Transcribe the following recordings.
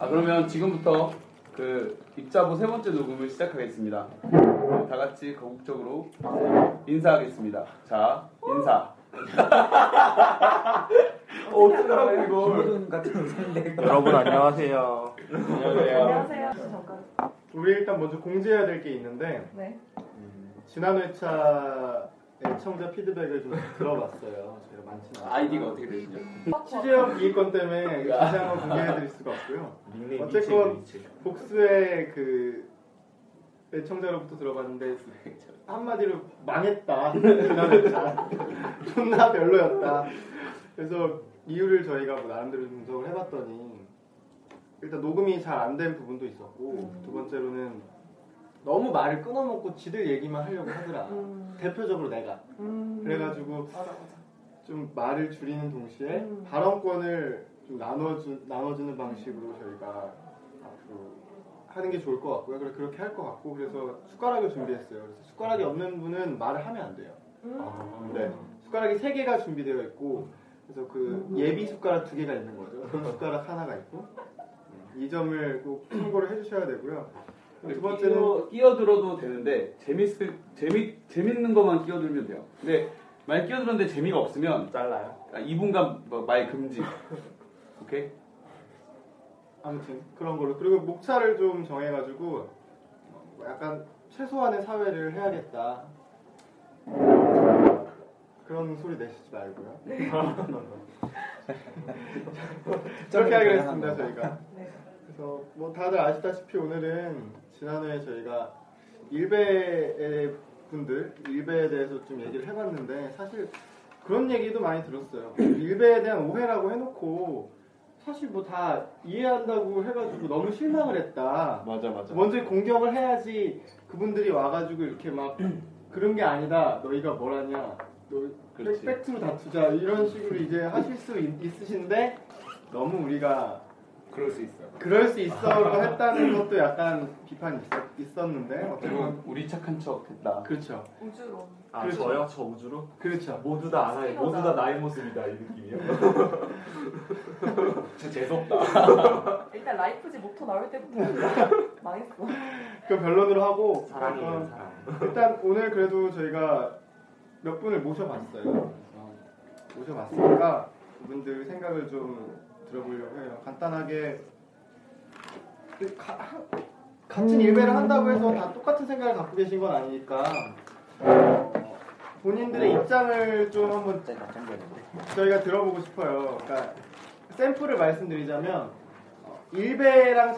그러면 지금부터 그 입자보 세 번째 녹음을 시작하겠습니다. 다 같이 거국적으로 인사하겠습니다. 자, 인사. 어쩌라고 이걸. 여러분 안녕하세요. 안녕하세요. 우리 일단 먼저 공지해야 될 게 있는데, 네. 지난 회차 애청자 피드백을 좀 들어봤어요. 제가 많지는 않아요. 아이디가 어떻게 되시죠? 취재형 이익권 때문에 자세한 걸 공개해드릴 수가 없고요. 어쨌건 복수의 그 애청자로부터 들어봤는데 한마디로 망했다. 존나 별로였다. 그래서 이유를 저희가 뭐 나름대로 분석을 해봤더니 일단 녹음이 잘 안 된 부분도 있었고, 두 번째로는 너무 말을 끊어먹고 지들 얘기만 하려고 하더라. 대표적으로 내가. 그래가지고 좀 말을 줄이는 동시에 발언권을 좀 나눠주는 방식으로 저희가 앞으로 하는 게 좋을 것 같고요. 그렇게 할 것 같고, 그래서 숟가락을 준비했어요. 그래서 숟가락이 없는 분은 말을 하면 안 돼요. 네. 숟가락이 3개가 준비되어 있고, 그래서 그 예비 숟가락 2개가 있는 거죠. 그런 숟가락 하나가 있고, 이 점을 꼭 참고를 해주셔야 되고요. 두 번째는 끼어들어도 되는데 재밌는 것만 끼어들면 돼요. 근데 말 끼어들었는데 재미가 없으면 잘라요. 2분간 말 금지. 오케이? 아무튼 그런 걸로. 그리고 목차를 좀 정해가지고 약간 최소한의 사회를 해야겠다. 그런 소리 내시지 말고요. 네. 저렇게 하기로 했습니다, 저희가. 네. 그래서 뭐 다들 아시다시피 오늘은 지난해 저희가 일베의 분들, 일베에 대해서 좀 얘기를 해봤는데, 사실 그런 얘기도 많이 들었어요. 일베에 대한 오해라고 해놓고 사실 뭐 다 이해한다고 해가지고 너무 실망을 했다. 맞아. 먼저 공격을 해야지 그분들이 와가지고 이렇게 막 그런 게 아니다. 너희가 뭘 하냐. 너 팩트로 다투자. 이런 식으로 이제 하실 수 있으신데 너무 우리가 그럴 수 있어라고 했다는 것도 약간 비판이 있었는데, 어쨌든 우리 착한 척 했다. 그렇죠. 우주로. 아, 그렇죠. 저요? 저 우주로? 그렇죠. 모두 다 나의 모습이다, 이 느낌이요. 진짜 재수없다. 일단 라이프지 목토 나올 때부터 망했어. 그 변론으로 하고 사랑이에요, 사랑. 일단 오늘 그래도 저희가 몇 분을 모셔봤어요. 모셔봤으니까 그분들 생각을 좀 들어보려고 해요. 간단하게 같은 일베를 한다고 해서 다 똑같은 생각을 갖고 계신 건 아니니까 본인들의 입장을 좀 한번 저희가 들어보고 싶어요. 그러니까 샘플을 말씀드리자면 일베랑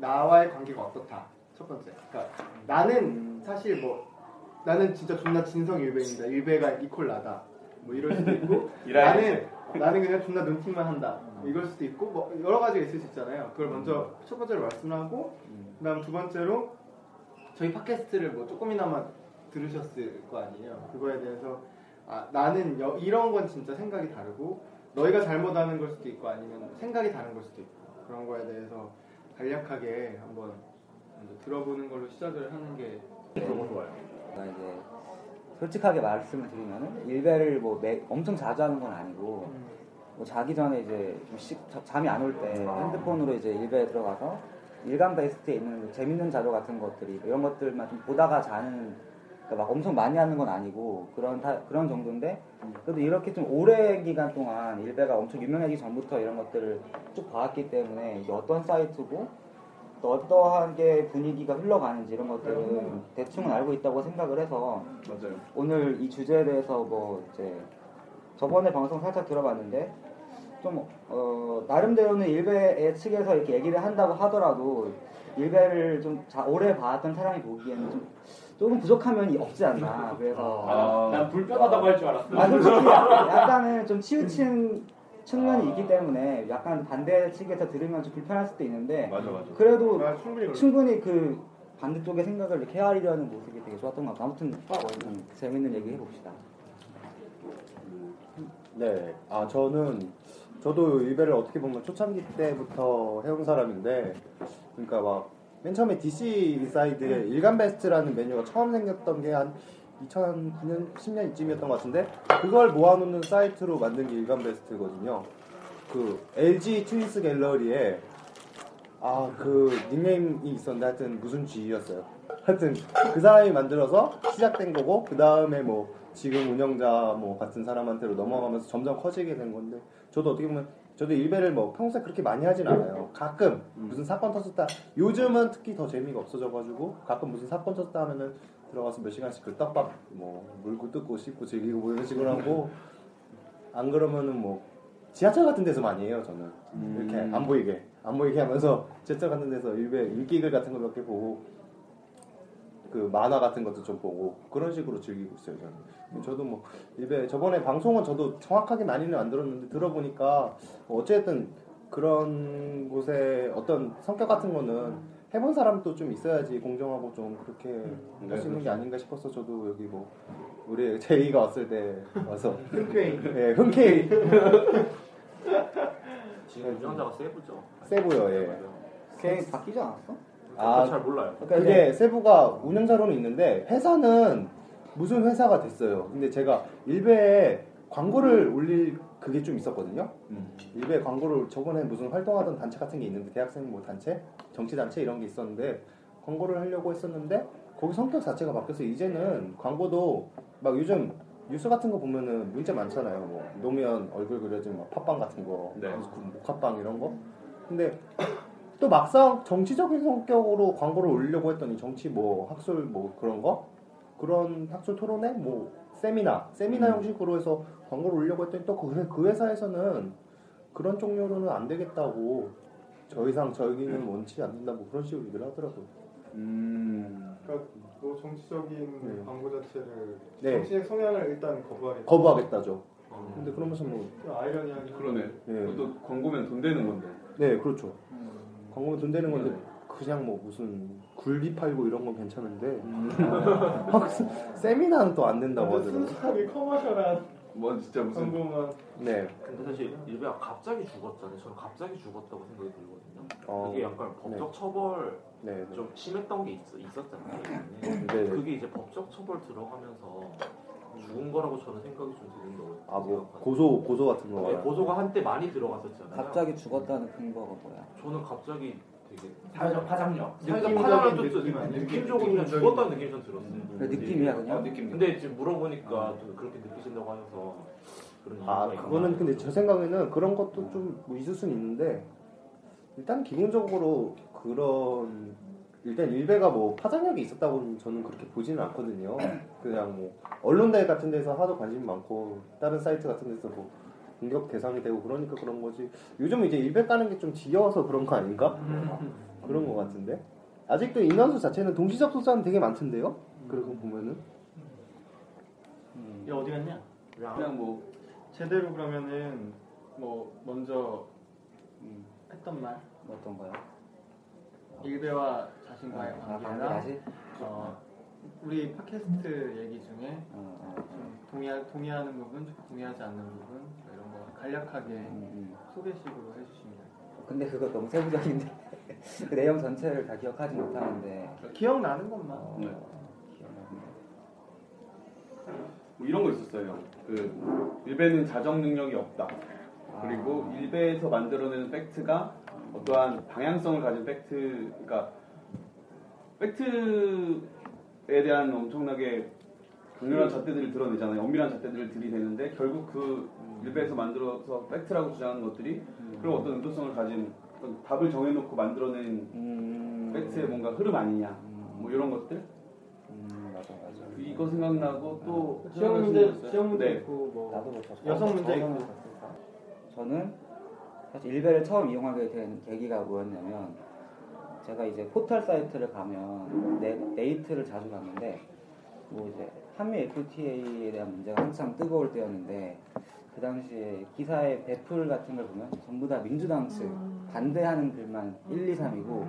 나와의 관계가 어떻다. 첫 번째. 그러니까 나는 사실 뭐 나는 진짜 존나 진성 일베입니다. 일베가 이퀄 나다. 뭐 이럴 수도 있고 나는 그냥 존나 눈팅만 한다. 이럴 수도 있고 뭐 여러 가지가 있을 수 있잖아요. 그걸 먼저 첫 번째로 말씀하고, 그다음 두 번째로 저희 팟캐스트를 뭐 조금이나마 들으셨을 거 아니에요. 그거에 대해서 나는 이런 건 진짜 생각이 다르고 너희가 잘못하는 걸 수도 있고 아니면 생각이 다른 걸 수도 있고, 그런 거에 대해서 간략하게 한번 들어보는 걸로 시작을 하는 게 너무 좋아요. 솔직하게 말씀을 드리면은 일베를 뭐 엄청 자주 하는 건 아니고, 뭐 자기 전에 이제 잠이 안 올 때 핸드폰으로 이제 일베에 들어가서 일간 베스트에 있는 재밌는 자료 같은 것들이 이런 것들만 좀 보다가 자는, 그러니까 막 엄청 많이 하는 건 아니고 그런 정도인데, 그래도 이렇게 좀 오랜 기간 동안 일베가 엄청 유명해지기 전부터 이런 것들을 쭉 봐왔기 때문에 이게 어떤 사이트고 또 어떠하게 분위기가 흘러가는지 이런 것들은 대충은 알고 있다고 생각을 해서, 맞아요. 오늘 이 주제에 대해서 뭐 이제 저번에 방송 살짝 들어봤는데 좀 나름대로는 일베 측에서 이렇게 얘기를 한다고 하더라도 일베를 좀 오래 봐왔던 사람이 보기에는 좀 조금 부족함이 없지 않나. 그래서 난 불편하다고 할 줄 알았어. 아, 솔직히 약간은 좀 치우친 측면이 있기 때문에 약간 반대 측에서 들으면 좀 불편할 수도 있는데 맞아. 그래도 충분히 그 반대쪽의 생각을 이렇게 헤아리려는 모습이 되게 좋았던 것 같아요. 아무튼 재밌는 얘기 해봅시다. 네, 아 저도 일베를 어떻게 보면 초창기 때부터 해온 사람인데, 그러니까 막 맨 처음에 DC 사이드에 일간 베스트라는 메뉴가 처음 생겼던 게 한 2009년, 10년 이쯤이었던 것 같은데, 그걸 모아놓는 사이트로 만든 게 일간 베스트거든요. 그 LG 트윈스 갤러리에 그 닉네임이 있었는데 하여튼 무슨 G였어요. 하여튼 그 사람이 만들어서 시작된 거고, 그 다음에 뭐 지금 운영자 뭐 같은 사람한테로 넘어가면서 점점 커지게 된 건데, 저도 어떻게 보면 저도 일베를 뭐 평소에 그렇게 많이 하진 않아요. 가끔 무슨 사건 터졌다, 요즘은 특히 더 재미가 없어져가지고 가끔 무슨 사건 터졌다 하면은 들어가서 몇 시간씩 그 떡밥 뭐 물고 뜯고 씹고 즐기고 뭐 이런 식으로 하고, 안 그러면은 뭐 지하철 같은 데서 많이 해요. 저는 이렇게 안 보이게 하면서 지하철 같은 데서 일베 인기글 같은 거 몇 개 보고, 그 만화 같은 것도 좀 보고 그런 식으로 즐기고 있어요. 저는 저도 뭐 일베 저번에 방송은 저도 정확하게 많이는 안 들었는데 들어보니까 뭐 어쨌든 그런 곳에 어떤 성격 같은 거는 해본 사람도 좀 있어야지 공정하고 좀 그렇게 할 수 있는 게 아닌가 싶어서, 저도 여기 뭐 우리 제이가 왔을 때 와서 흔쾌히 지금 운영자가 세보죠. 예. 걔 바뀌지 않았어? 잘 몰라요. 그게 세부가 운영자로는 있는데 회사는 무슨 회사가 됐어요. 근데 제가 일베에 광고를 올릴 그게 좀 있었거든요. 일베에 광고를 저번에 무슨 활동하던 단체 같은 게 있는데, 대학생 뭐 단체, 정치 단체 이런 게 있었는데 광고를 하려고 했었는데 거기 성격 자체가 바뀌어서 이제는 광고도 막 요즘 뉴스 같은 거 보면은 문자 많잖아요. 뭐 노무현 얼굴 그려진 막 팟빵 같은 거, 목화빵 이런 거. 근데 또 막상 정치적인 성격으로 광고를 올리려고 했더니 정치 뭐 학술 뭐 그런 거? 그런 학술 토론회? 뭐 세미나 형식으로 해서 광고를 올리려고 했더니 또 그 회사에서는 그런 종류로는 안 되겠다고, 저 이상 저희는 원치 않는다 뭐 그런 식으로 얘기를 하더라고요. 그러니까 또 정치적인 광고 자체를 정치적 성향을 일단 거부하겠다죠. 근데 그러면서 뭐 아이러니하게 그러네. 또 광고면 돈 되는 건데. 네, 그렇죠. 광고는 돈 되는 건데 그냥 뭐 무슨 굴비 팔고 이런 건 괜찮은데 세미나는 또 안 된다고 하더라고요. 순수하게 커머셜한 뭐 진짜 무슨 광고만. 네. 근데 사실 일베가 갑자기 죽었잖아요. 저는 갑자기 죽었다고 생각이 들거든요. 그게 약간 법적 처벌 좀 심했던 게 있었잖아요. 그게 이제 법적 처벌 들어가면서 죽은 거라고 저는 생각이 좀 드는 거예요. 뭐 고소 같은 거. 고소가 한때 많이 들어갔었잖아요. 갑자기 죽었다는 근거가 뭐야? 저는 갑자기 되게 사회적 파장력 느낌적으로 그냥 죽었다는 느낌이 좀 들었어요. 느낌이야 그냥? 느낌. 근데 지금 물어보니까 좀 그렇게 느끼신다고 하셔서 그런. 그거는 근데 제 생각에는 그런 것도 좀 뭐 있을 수는 있는데, 일단 기본적으로 그런 일베가 뭐 파장력이 있었다고 저는 그렇게 보지는 않거든요. 그냥 뭐 언론들 같은 데서 하도 관심이 많고 다른 사이트 같은 데서 뭐 공격 대상이 되고 그러니까 그런 거지. 요즘 이제 일베 까는 게 좀 지겨워서 그런 거 아닌가? 그런 거 같은데. 아직도 인원수 자체는 동시적 소수는 되게 많던데요. 그러고 보면은. 야, 어디 갔냐? 그냥 뭐 제대로 그러면은 뭐 먼저 했던 말 어떤 거야? 일베와 자신과의 관계나 우리 팟캐스트 얘기 중에 동의하는 부분, 동의하지 않는 부분 이런 거 간략하게 소개식으로 해주시면 돼요. 근데 그거 너무 세부적인데 그 내용 전체를 다 기억하지 못하는데 기억나는 것만. 뭐 이런 거 있었어요. 그 일베는 자정 능력이 없다. 그리고 일베에서 만들어내는 팩트가 어떠한 방향성을 가진 팩트, 그러니까 팩트에 대한 엄청나게 강렬한 잣대들을 드러내잖아요. 엄밀한 잣대들을 들이대는데 결국 그 일베에서 만들어서 팩트라고 주장하는 것들이 그런 어떤 의도성을 가진 어떤 답을 정해놓고 만들어낸 팩트의 뭔가 흐름 아니냐, 뭐 이런 것들. 맞아. 이거 생각나고 또 지역 문제 있고 뭐 여성 문제 있고. 저는 사실 일베를 처음 이용하게 된 계기가 뭐였냐면, 제가 이제 포털 사이트를 가면 네이트를 자주 갔는데 있었고, 이제 한미 FTA에 대한 문제가 한참 뜨거울 때였는데, 그 당시에 기사의 배풀 같은 걸 보면 전부 다 민주당 측 반대하는 글만 1, 2, 3이고,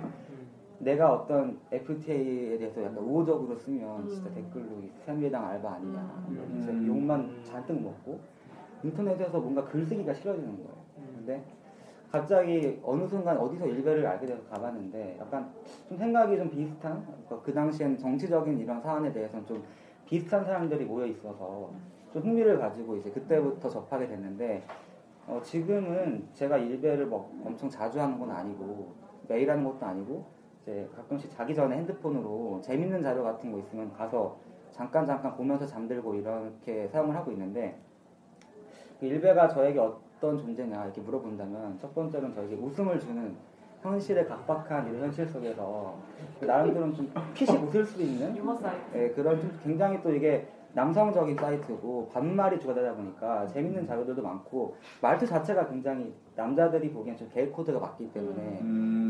내가 어떤 FTA에 대해서 약간 우호적으로 쓰면 진짜 댓글로 새누리당 알바 아니냐, 진짜 욕만 잔뜩 먹고, 인터넷에서 뭔가 글쓰기가 싫어지는 거예요. 근데 갑자기 어느 순간 어디서 일베를 알게 돼서 가봤는데, 약간 좀 생각이 좀 비슷한, 그 당시엔 정치적인 이런 사안에 대해서는 좀 비슷한 사람들이 모여 있어서 좀 흥미를 가지고 이제 그때부터 접하게 됐는데, 지금은 제가 일베를 막 엄청 자주 하는 건 아니고, 매일 하는 것도 아니고, 이제 가끔씩 자기 전에 핸드폰으로 재밌는 자료 같은 거 있으면 가서 잠깐 보면서 잠들고 이렇게 사용을 하고 있는데, 그 일베가 저에게 어떤 존재냐 이렇게 물어본다면, 첫 번째는 저에게 웃음을 주는, 현실의 각박한 이런 현실 속에서 나름대로 좀 피식 웃을 수 있는 유머 사이트, 예, 그런 좀 굉장히 또 이게 남성적인 사이트고 반말이 주가되다 보니까 재밌는 자료들도 많고, 말투 자체가 굉장히 남자들이 보기엔 좀 게이 코드가 맞기 때문에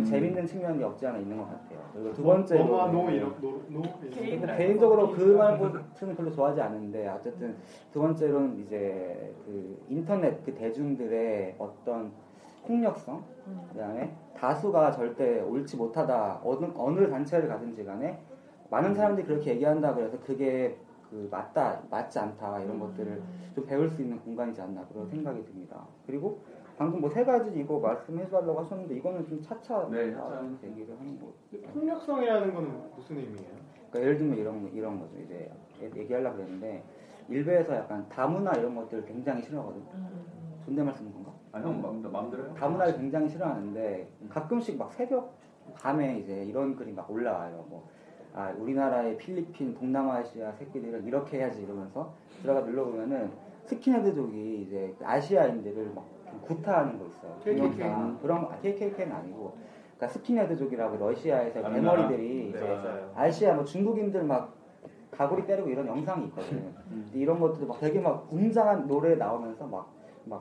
재밌는 측면이 없지 않아 있는 것 같아요. 그리고 두 번째로 개인적으로 그 말고는 별로 좋아하지 않는데, 어쨌든 두 번째로는 이제 그 인터넷 그 대중들의 어떤 폭력성, 그다음에 다수가 절대 옳지 못하다, 어느 단체를 가든지 간에 많은 사람들이 그렇게 얘기한다 그래서 그게 그 맞지 않다, 이런 것들을 좀 배울 수 있는 공간이지 않나 그런 생각이 듭니다. 그리고 방금 뭐 세 가지 이거 말씀해달라고 하셨는데, 이거는 좀 차차 얘기를 하는 거. 폭력성이라는 거는 무슨 의미예요? 그러니까 예를 들면 이런 거죠. 이제 얘기하려고 그랬는데, 일베에서 약간 다문화 이런 것들을 굉장히 싫어하거든요. 존댓말 쓰는 건가? 아니, 형 마음대로 해요. 다문화를 굉장히 싫어하는데, 가끔씩 막 새벽 밤에 이제 이런 글이 막 올라와요. 뭐, 아, 우리나라의 필리핀, 동남아시아 새끼들은 이렇게 해야지 이러면서 들어가 눌러보면은 스킨헤드족이 이제 아시아인들을 막 구타하는 거 있어요. KKK. 그런 KKK는 아니고, 그러니까 스킨헤드족이라고 러시아에서 대머리들이 이제 맞아요. 아시아 뭐 중국인들 막 가구리 때리고 이런 영상이 있거든요. 이런 것들도 막 되게 막 웅장한 노래 나오면서 막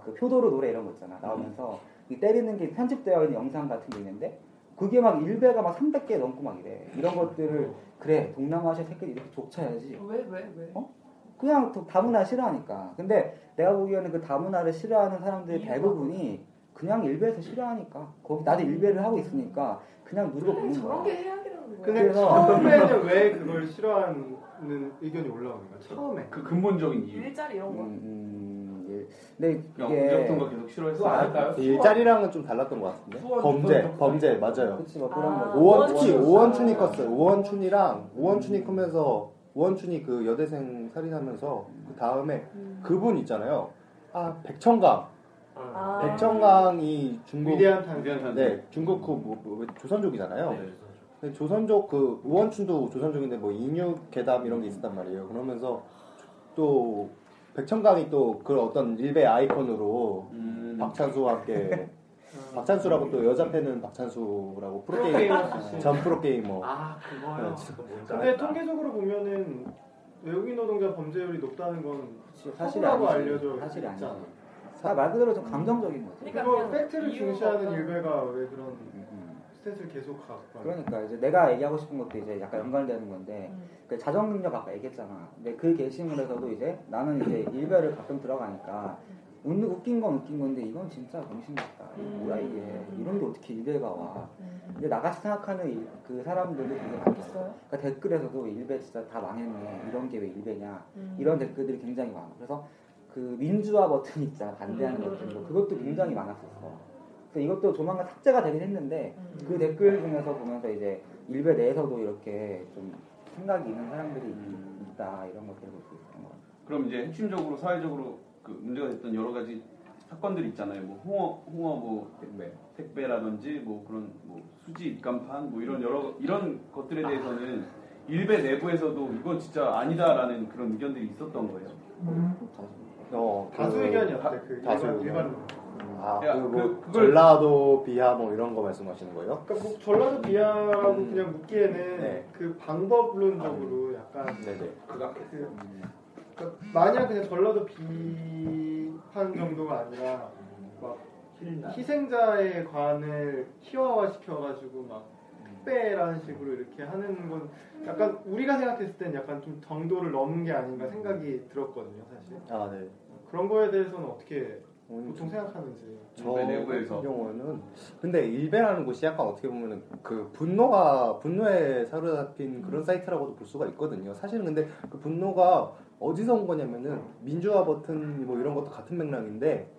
그 표도로 노래 이런 거 있잖아. 나오면서 이 때리는 게 편집되어 있는 영상 같은 게 있는데, 그게 막 일베가 막 300개 넘고 막 이래. 이런 것들을 그래, 동남아시아 새끼 이렇게 족쳐야지. 왜? 어? 그냥 다문화 싫어하니까. 근데 내가 보기에는 그 다문화를 싫어하는 사람들 대부분이 그냥 일베에서 싫어하니까, 거기 나도 일베를 하고 있으니까 그냥 누르고 보는 거야. 저런 게 해악이라는 거야. 근데 처음에는 왜 그걸 싫어하는 의견이 올라오는 거야? 처음에 그 근본적인 이유. 일자리 이런 거. 근데 이게 계속 싫어했어. 일자리랑은 좀 달랐던 것 같은데. 범죄 맞아요. 그치, 뭐 그런 거. 특히 오원춘이 컸어요. 오원춘이 크면서 오원춘이 그 여대생 살인하면서 그 다음에 그분 있잖아요. 아, 백천강이 중국 위대한 탄생. 네, 중국 그 뭐, 조선족이잖아요. 네, 근데 조선족 그 오원춘도 조선족인데 뭐 인육 계담 이런 게 있었단 말이에요. 그러면서 또 백천강이 또 그 어떤 일베 아이콘으로 박찬수와 함께 박찬수라고 또 여자 팬은 박찬수라고 프로게이머 전 프로게이머. 아, 그거요. 근데 통계적으로 보면은 외국인 노동자 범죄율이 높다는 건 사실이라고 알려져 있잖아. 말 그대로 좀 감정적인 거지. 그거 팩트를 중시하는 일베가 왜 그런 스탯을 계속 갖고. 그러니까 이제 내가 얘기하고 싶은 것도 이제 약간 연관되는 건데, 그 자정능력 아까 얘기했잖아. 근데 그 게시물에서도 이제 나는 이제 일베를 가끔 들어가니까 웃긴 건 웃긴 건데 이건 진짜 병신 같다. 뭐야 이게, 이런데 어떻게 일베가 와? 근데 나같이 생각하는 그 사람들도 되게 많겠어요. 그러니까 댓글에서도 일베 진짜 다 망했네, 이런 게 왜 일베냐, 이런 댓글들이 굉장히 많아. 그래서 그 민주화 버튼 있잖아, 반대하는 것들도 그것도 굉장히 많았었어. 이것도 조만간 삭제가 되긴 했는데, 그 댓글 중에서 보면서 이제 일베 내에서도 이렇게 좀 생각이 있는 사람들이 있다, 이런 것들을 볼 수 있는 것 같아요. 그럼 이제 핵심적으로 사회적으로 그 문제가 됐던 여러 가지 사건들이 있잖아요. 뭐 홍어 뭐 택배라든지 뭐 그런 뭐 수지 입간판 뭐 이런 여러 이런 것들에 대해서는 일베 내부에서도 이건 진짜 아니다라는 그런 의견들이 있었던 거예요. 다수 의견이었대. 그 다수 일반으로. 아, 전라도 비하 뭐 이런 거 말씀하시는 거예요? 그러니까 뭐 전라도 비하라고 그냥 묻기에는 그 방법론적으로 약간 극악했어요. 그러니까 마냥 그냥 전라도 비판 정도가 아니라 막 희생자의 관을 희화화시켜가지고 막 택배라는 식으로 이렇게 하는 건 약간 우리가 생각했을 땐 약간 좀 정도를 넘은 게 아닌가 생각이 들었거든요, 사실. 아, 네. 그런 거에 대해서는 어떻게 보통 생각하는지. 저 같은 경우는 근데 일베라는 곳이 약간 어떻게 보면은 그 분노에 사로잡힌 그런 사이트라고도 볼 수가 있거든요. 사실은 근데 그 분노가 어디서 온 거냐면은 민주화 버튼 뭐 이런 것도 같은 맥락인데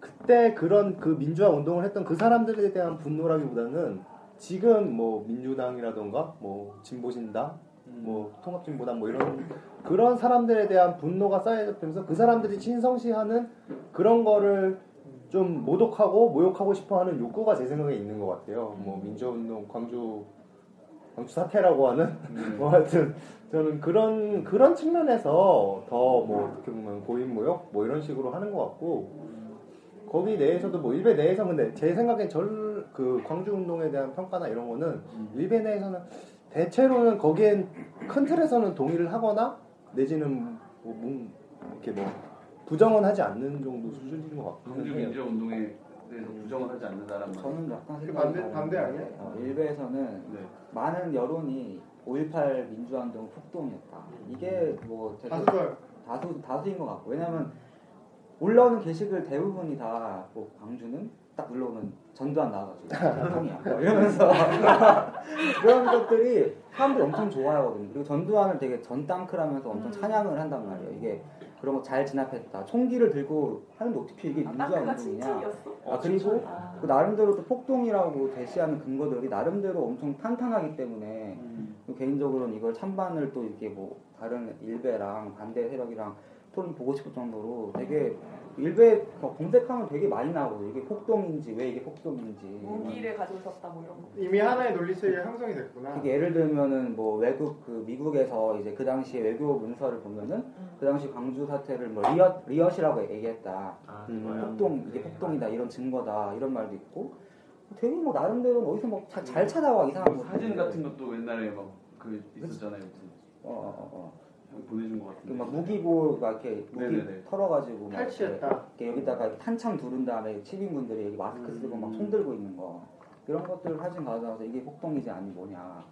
그때 그런 그 민주화 운동을 했던 그 사람들에 대한 분노라기보다는 지금 뭐 민주당이라던가 뭐 진보신당 뭐 통합진보당 뭐 이런 그런 사람들에 대한 분노가 쌓여지면서 그 사람들이 신성시하는 그런 거를 좀 모독하고 모욕하고 싶어하는 욕구가 제 생각에 있는 것 같아요. 뭐 민주운동 광주 사태라고 하는 뭐 하여튼 저는 그런 측면에서 더 뭐 어떻게 보면 고인 모욕 뭐 이런 식으로 하는 것 같고 거기 내에서도 뭐 일베 내에서 근데 제 생각엔 그 광주 운동에 대한 평가나 이런 거는 일베 내에서는 대체로는 거기엔 큰 틀에서는 동의를 하거나 내지는 뭐 이렇게 뭐 부정은 하지 않는 정도 수준인 것 같아요. 광주 민주화 운동에 대해서 부정을 하지 않는 사람 저는 약간 반대 아니에요? 일베에서는 네. 많은 여론이 5.18 민주화 운동 폭동이었다. 이게 뭐 다수인 것 같고 왜냐하면 올라오는 게시글 대부분이 다 뭐 광주는 딱 눌러오면 전두환 나와가지고 전통이야 뭐 이러면서 그런 것들이 사람들이 엄청 좋아하거든요. 그리고 전두환을 되게 전땅크라면서 엄청 찬양을 한단 말이에요. 이게 그런 거 잘 진압했다. 총기를 들고 하는데 어떻게 이게 민주화 운동이냐. 그리고 그 나름대로 또 폭동이라고 대시하는 근거들이 나름대로 엄청 탄탄하기 때문에 개인적으로는 이걸 찬반을 또 이렇게 뭐 다른 일베랑 반대 세력이랑 토론 보고 싶을 정도로 되게 일베 검색하면 되게 많이 나오고 이게 폭동인지 왜 이게 폭동인지 무기를 가지고 있었다 뭐 이런 거 이미 하나의 논리체계가 형성이 됐구나. 이게 예를 들면은 뭐 외국 그 미국에서 이제 그 당시에 외교 문서를 보면은 그 당시 광주 사태를 뭐 리엇이라고 얘기했다. 폭동 이게 폭동이다 이런 증거다 이런 말도 있고 되게 뭐 나름대로는 어디서 뭐 잘 찾아와 이상한 뭐 사진 같은 것도 옛날에 막 그 있었잖아요. 보내준 것 같은데. 막 무기고 막 이렇게 무기 털어가지고 막 탈취했다. 이렇게 여기다가 이렇게 한참 두른 다음에 시민군들이 여기 마스크 쓰고 막 손 들고 있는 거 이런 것들 사진 가져와서 이게 폭동이지 아니 뭐냐.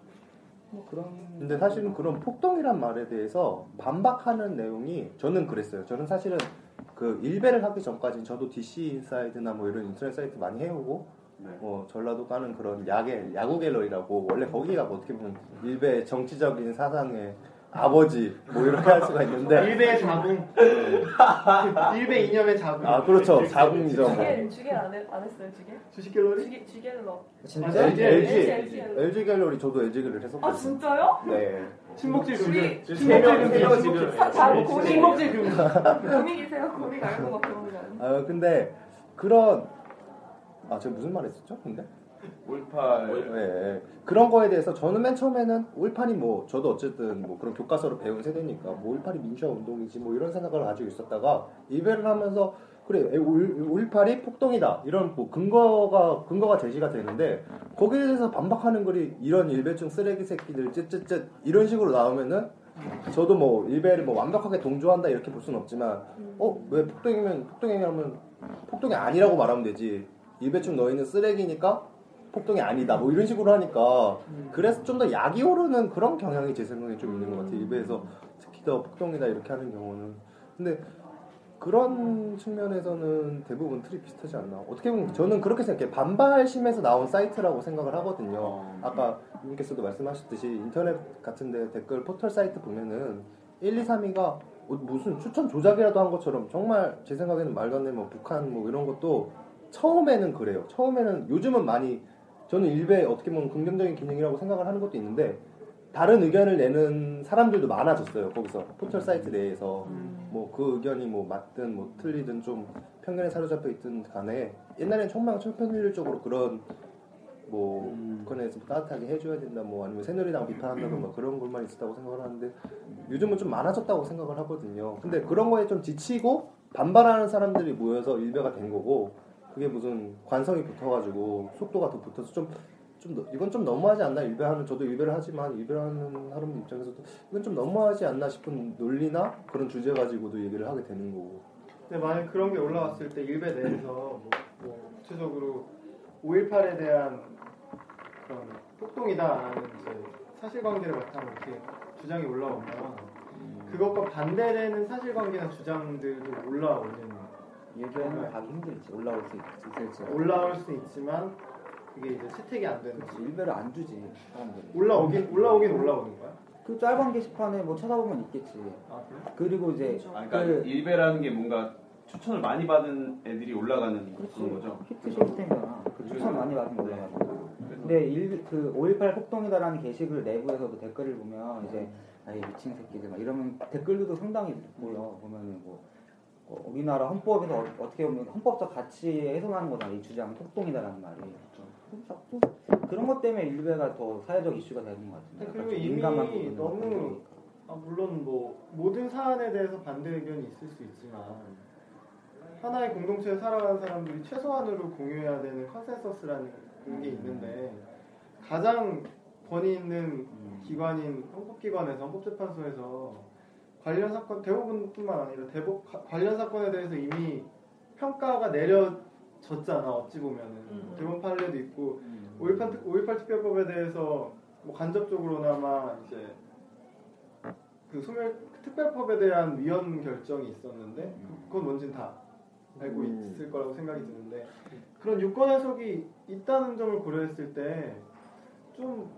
뭐 그런. 근데 사실은 그런 폭동이란 말에 대해서 반박하는 내용이 저는 그랬어요. 저는 사실은 그 일베를 하기 전까지는 저도 DC 인사이드나 뭐 이런 인터넷 사이트 많이 해오고. 네. 전라도 가는 그런 야구 갤러리라고 원래 거기가 뭐 어떻게 보면 일베 정치적인 사상의 아버지 뭐 이렇게 할 수가 있는데 일베의 자궁 일베 이념의 자궁 아 그렇죠 자궁이죠 주계 안 했어요 주계? 주식 갤러리? 주계 갤러 진짜? LG 갤러리 저도 LG 갤러리 했었거든요. 아 진짜요? 네 침묵질 금지 침묵질 금지 고민이세요? 고민 알고 막 그런 거 아니에요? 근데 그런 아 제가 무슨 말 했었죠 근데? 올팔. 네. 그런 거에 대해서 저는 맨 처음에는 올팔이 뭐 저도 어쨌든 뭐 그런 교과서로 배운 세대니까 뭐 올팔이 민주화 운동이지 뭐 이런 생각을 가지고 있었다가 일베를 하면서 그래 올팔이 폭동이다 이런 뭐 근거가 제시가 되는데 거기에 대해서 반박하는 글이 이런 일베충 쓰레기 새끼들 쯧쯧쯧 이런 식으로 나오면은 저도 뭐 일베를 뭐 완벽하게 동조한다 이렇게 볼 수는 없지만 왜 폭동이면 폭동이 아니라고 말하면 되지 일베충 너희는 쓰레기니까. 폭동이 아니다 뭐 이런 식으로 하니까 그래서 좀 더 약이 오르는 그런 경향이 제 생각에 좀 있는 것 같아요. 일베에서 특히 더 폭동이다 이렇게 하는 경우는 근데 그런 측면에서는 대부분 틀이 비슷하지 않나 어떻게 보면 저는 그렇게 생각해요. 반발심에서 나온 사이트라고 생각을 하거든요. 아까 이분께서도 말씀하셨듯이 인터넷 같은데 댓글 포털 사이트 보면은 1, 2, 3위가 무슨 추천 조작이라도 한 것처럼 정말 제 생각에는 말도 안 되는 뭐 북한 뭐 이런 것도 처음에는 그래요. 처음에는 요즘은 많이 저는 일베 어떻게 보면 긍정적인 기능이라고 생각을 하는 것도 있는데 다른 의견을 내는 사람들도 많아졌어요. 거기서 포털 사이트 내에서 뭐 그 의견이 뭐 맞든 뭐 틀리든 좀 편견에 사로잡혀 있든 간에 옛날에는 정말 천편일률적으로 그런 뭐 북한에서 따뜻하게 해줘야 된다 뭐 아니면 새누리당 비판한다던가 그런 것만 있었다고 생각을 하는데 요즘은 좀 많아졌다고 생각을 하거든요. 근데 그런 거에 좀 지치고 반발하는 사람들이 모여서 일베가 된 거고 그게 무슨 관성이 붙어가지고 속도가 더 붙어서 이건 좀 너무하지 않나 일베하는 저도 일베를 하지만 일베하는 사람 입장에서도 이건 좀 너무하지 않나 싶은 논리나 그런 주제 가지고도 얘기를 하게 되는 거고. 근데 만약 그런 게 올라왔을 때 일베 내에서 구체적으로 5.18에 대한 그런 폭동이다라는 사실관계를 바탕으로 이렇게 주장이 올라오면 그것과 반대되는 사실관계나 주장들도 올라오는 얘기하면 가기 힘들지. 올라올 수 있을지. 올라올 수 있지만 그게 이제 채택이 안 되는. 그치, 일베를 안 주지 사람들이. 올라오긴 올라오는 거야. 그 짧은 게시판에 뭐 찾아보면 있겠지. 아, 그래? 그리고 이제 그러니까 일베라는 게 뭔가 추천을 많이 받은 애들이 올라가는 그런 거죠. 히트 시스템이잖아. 그 추천 많이 받은 거. 네. 근데 그 5.18 폭동이다라는 게시글 내부에서도 댓글을 보면 이제 아이 미친 새끼들 막 이러면 댓글들도 상당히 보여. 보면은 뭐 우리나라 헌법에서 어떻게 보면 헌법적 가치에 훼손하는 거다. 이 주장은 폭동이다라는 말이. 자꾸 그런 것 때문에 일베가 더 사회적 이슈가 되는 것 같은데. 그리고 이미 너무 물론 뭐 모든 사안에 대해서 반대 의견이 있을 수 있지만 하나의 공동체에 살아가는 사람들이 최소한으로 공유해야 되는 컨센서스라는 게 있는데 가장 권위 있는 기관인 헌법기관에서 헌법재판소에서 관련 사건 대부분뿐만 아니라 관련 사건에 대해서 이미 평가가 내려졌잖아. 어찌 보면은 대법원 판례도 있고 5.18 특별법에 대해서 뭐 간접적으로나마 이제 그 소멸 특별법에 대한 위헌 결정이 있었는데 그건 뭔진 다 알고 있을 거라고 생각이 드는데 그런 유권 해석이 있다는 점을 고려했을 때 좀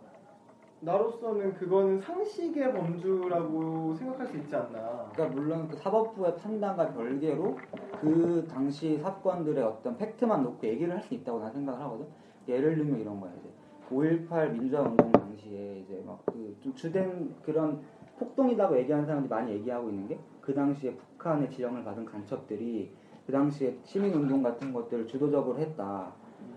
나로서는 그거는 상식의 범주라고 생각할 수 있지 않나. 그러니까 물론 그 사법부의 판단과 별개로 그 당시 사건들의 어떤 팩트만 놓고 얘기를 할 수 있다고 난 생각을 하거든. 예를 들면 이런 거야. 이제 5.18 민주화운동 당시에 이제 막 그 좀 주된 그런 폭동이라고 얘기하는 사람들이 많이 얘기하고 있는 게 그 당시에 북한의 지령을 받은 간첩들이 그 당시에 시민운동 같은 것들을 주도적으로 했다.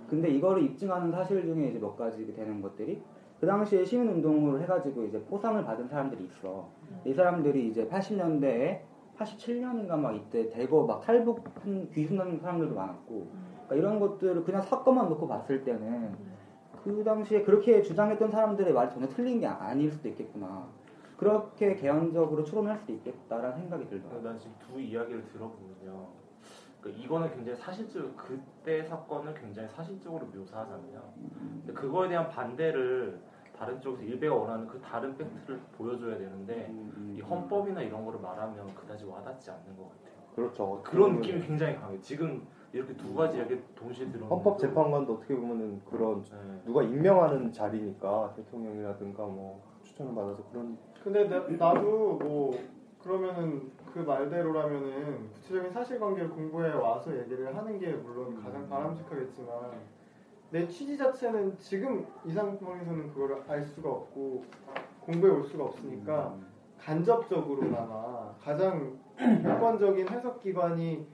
근데 이거를 입증하는 사실 중에 이제 몇 가지 되는 것들이 그 당시에 시민운동을 해가지고 이제 포상을 받은 사람들이 있어. 이 사람들이 이제 80년대에 87년인가 막 이때 대거 막 탈북한 귀순하는 사람들도 많았고, 그러니까 이런 것들을 그냥 사건만 놓고 봤을 때는 그 당시에 그렇게 주장했던 사람들의 말이 전혀 틀린 게 아닐 수도 있겠구나. 그렇게 개연적으로 추론할 수도 있겠다라는 생각이 들더라고요. 난 지금 두 이야기를 들어보면요. 그러니까 이거는 굉장히 사실적으로 그때 사건을 굉장히 사실적으로 묘사하잖아요. 근데 그거에 대한 반대를 다른 쪽에서 일베가 원하는 그 다른 팩트를 보여줘야 되는데 이 헌법이나 이런 거를 말하면 그다지 와닿지 않는 것 같아요. 그렇죠. 그런 느낌이 굉장히 강해요. 지금 이렇게 두 가지 이야기 동시에 들어오는 헌법재판관도 어떻게 보면은 그런 누가 임명하는 자리니까 대통령이라든가 뭐 추천을 받아서 그런. 근데 나도 뭐 그러면은 그 말대로라면은 구체적인 사실관계를 공부해 와서 얘기를 하는 게 물론 가장 바람직하겠지만 내 취지 자체는 지금 이 상황에서는 그거를 알 수가 없고 공부해 올 수가 없으니까 간접적으로나마 가장 객관적인 해석기관이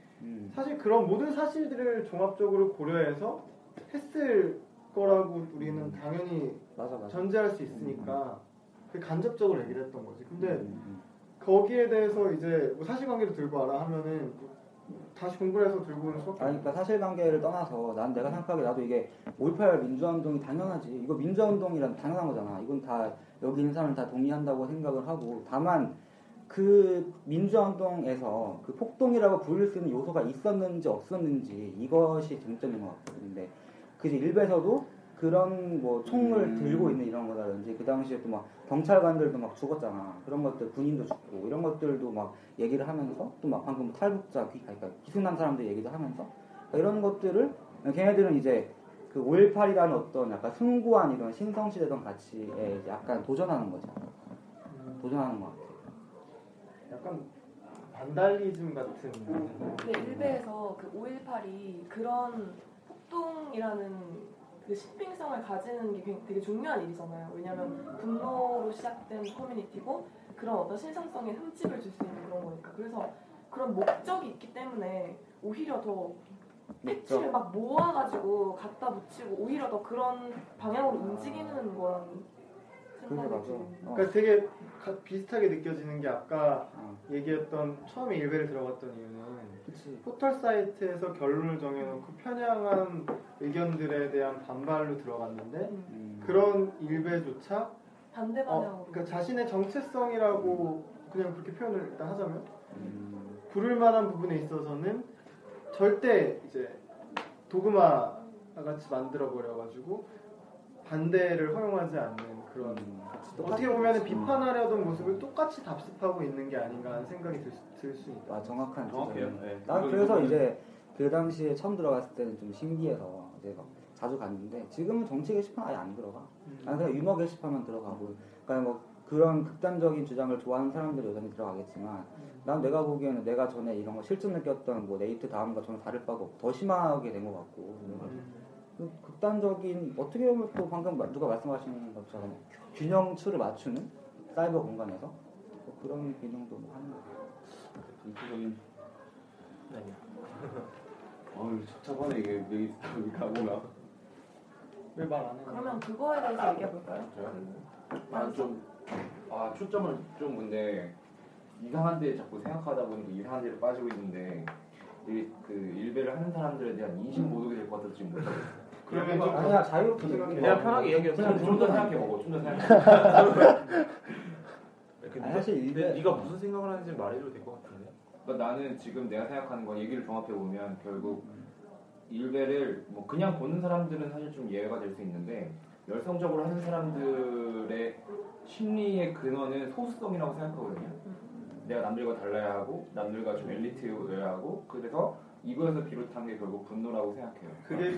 사실 그런 모든 사실들을 종합적으로 고려해서 했을 거라고 우리는 당연히 맞아. 전제할 수 있으니까 그 간접적으로 얘기를 했던 거지. 근데 거기에 대해서 이제 뭐 사실관계를 들고 와라 하면은 다시 공부를 해서 들고 오는 수밖에. 아니, 그러니까 사실관계를 떠나서 난 내가 생각하기에 나도 이게 5.18 민주화운동이 당연하지. 이거 민주화운동이란 당연한 거잖아. 이건 다 여기 있는 사람은 다 동의한다고 생각을 하고 다만 그 민주화운동에서 그 폭동이라고 부를 수 있는 요소가 있었는지 없었는지 이것이 쟁점인 것 같거든요. 근데 그지 일베에서도 그런 뭐 총을 들고 있는 이런 거라든지 그 당시에 또 막 경찰관들도 막 죽었잖아. 그런 것들 군인도 죽고 이런 것들도 막 얘기를 하면서 또 막 방금 탈북자 그러니까 기승난 사람들 얘기도 하면서 그러니까 이런 것들을 걔네들은 이제 그 5.18이라는 어떤 약간 숭고한 이런 신성시되던 가치에 이제 약간 도전하는 거죠. 도전하는 것 같아요. 약간 반달리즘 같은. 근데 일베에서 그 5.18이 그런 폭동이라는 그 신빙성을 가지는 게 되게 중요한 일이잖아요. 왜냐하면 분노로 시작된 커뮤니티고 그런 어떤 신성성에 흠집을 줄 수 있는 그런 거니까. 그래서 그런 목적이 있기 때문에 오히려 더 패치를 막 모아가지고 갖다 붙이고 오히려 더 그런 방향으로 움직이는 거라는 생각이 좀. 그러니까 되게 비슷하게 느껴지는 게 아까 얘기했던 처음에 일베를 들어갔던 이유는 그치. 포털 사이트에서 결론을 정해놓고 편향한 의견들에 대한 반발로 들어갔는데 그런 일베조차 반대 방향으로 그러니까 자신의 정체성이라고 그냥 그렇게 표현을 일단 하자면 부를 만한 부분에 있어서는 절대 이제 도그마 같이 만들어 버려가지고 반대를 허용하지 않는 그런 어떻게 보면 비판하려던 모습을 똑같이 답습하고 있는 게 아닌가 하는 생각이 들 수 있다. 아, 정확한 지점. 네. 난 그래서 이제 그 당시에 처음 들어갔을 때는 좀 신기해서 이제 막 자주 갔는데 지금은 정치 게시판 아예 안 들어가. 난 그냥 유머 게시판만 들어가고. 그러니까 뭐 그런 극단적인 주장을 좋아하는 사람들이 여전히 들어가겠지만 난 내가 보기에는 내가 전에 이런 거 실증 느꼈던 뭐 네이트 다음과 전혀 다를 바가 없고 더 심하게 된 것 같고 극단적인 어떻게 보면 또 방금 누가 말씀하신 것처럼 균형추를 맞추는 사이버 공간에서 뭐 그런 균형도 뭐 하는 거예요. 전체적인 아니야. 어우 첩첩하네 이게 여기 가고나 왜 말 안 해? 그러면 그거에 대해서 얘기해 볼까요? 난 좀 초점을 좀 근데 이상한 데 자꾸 생각하다 보니까 이상한 데로 빠지고 있는데 그 일베를 하는 사람들에 대한 인식 모독이 될 것 같아서 지금 못하고 있어요. 그러면 좀 아니야 자유롭게 생각해. 그냥 편하게 이야기해. 좀더 생각해 보고 근데 사실 일베 네가 무슨 생각을 하는지 말해줘도 될 것 같은데. 그러니까 나는 지금 내가 생각하는 건 얘기를 종합해 보면 결국 일베를 뭐 그냥 보는 사람들은 사실 좀 예외가 될 수 있는데. 열성적으로 하는 사람들의 심리의 근원은 소수성이라고 생각하거든요. 내가 남들과 달라야 하고 남들과 좀 엘리트여야 하고 그래서 이거에서 비롯한 게 결국 분노라고 생각해요. 그게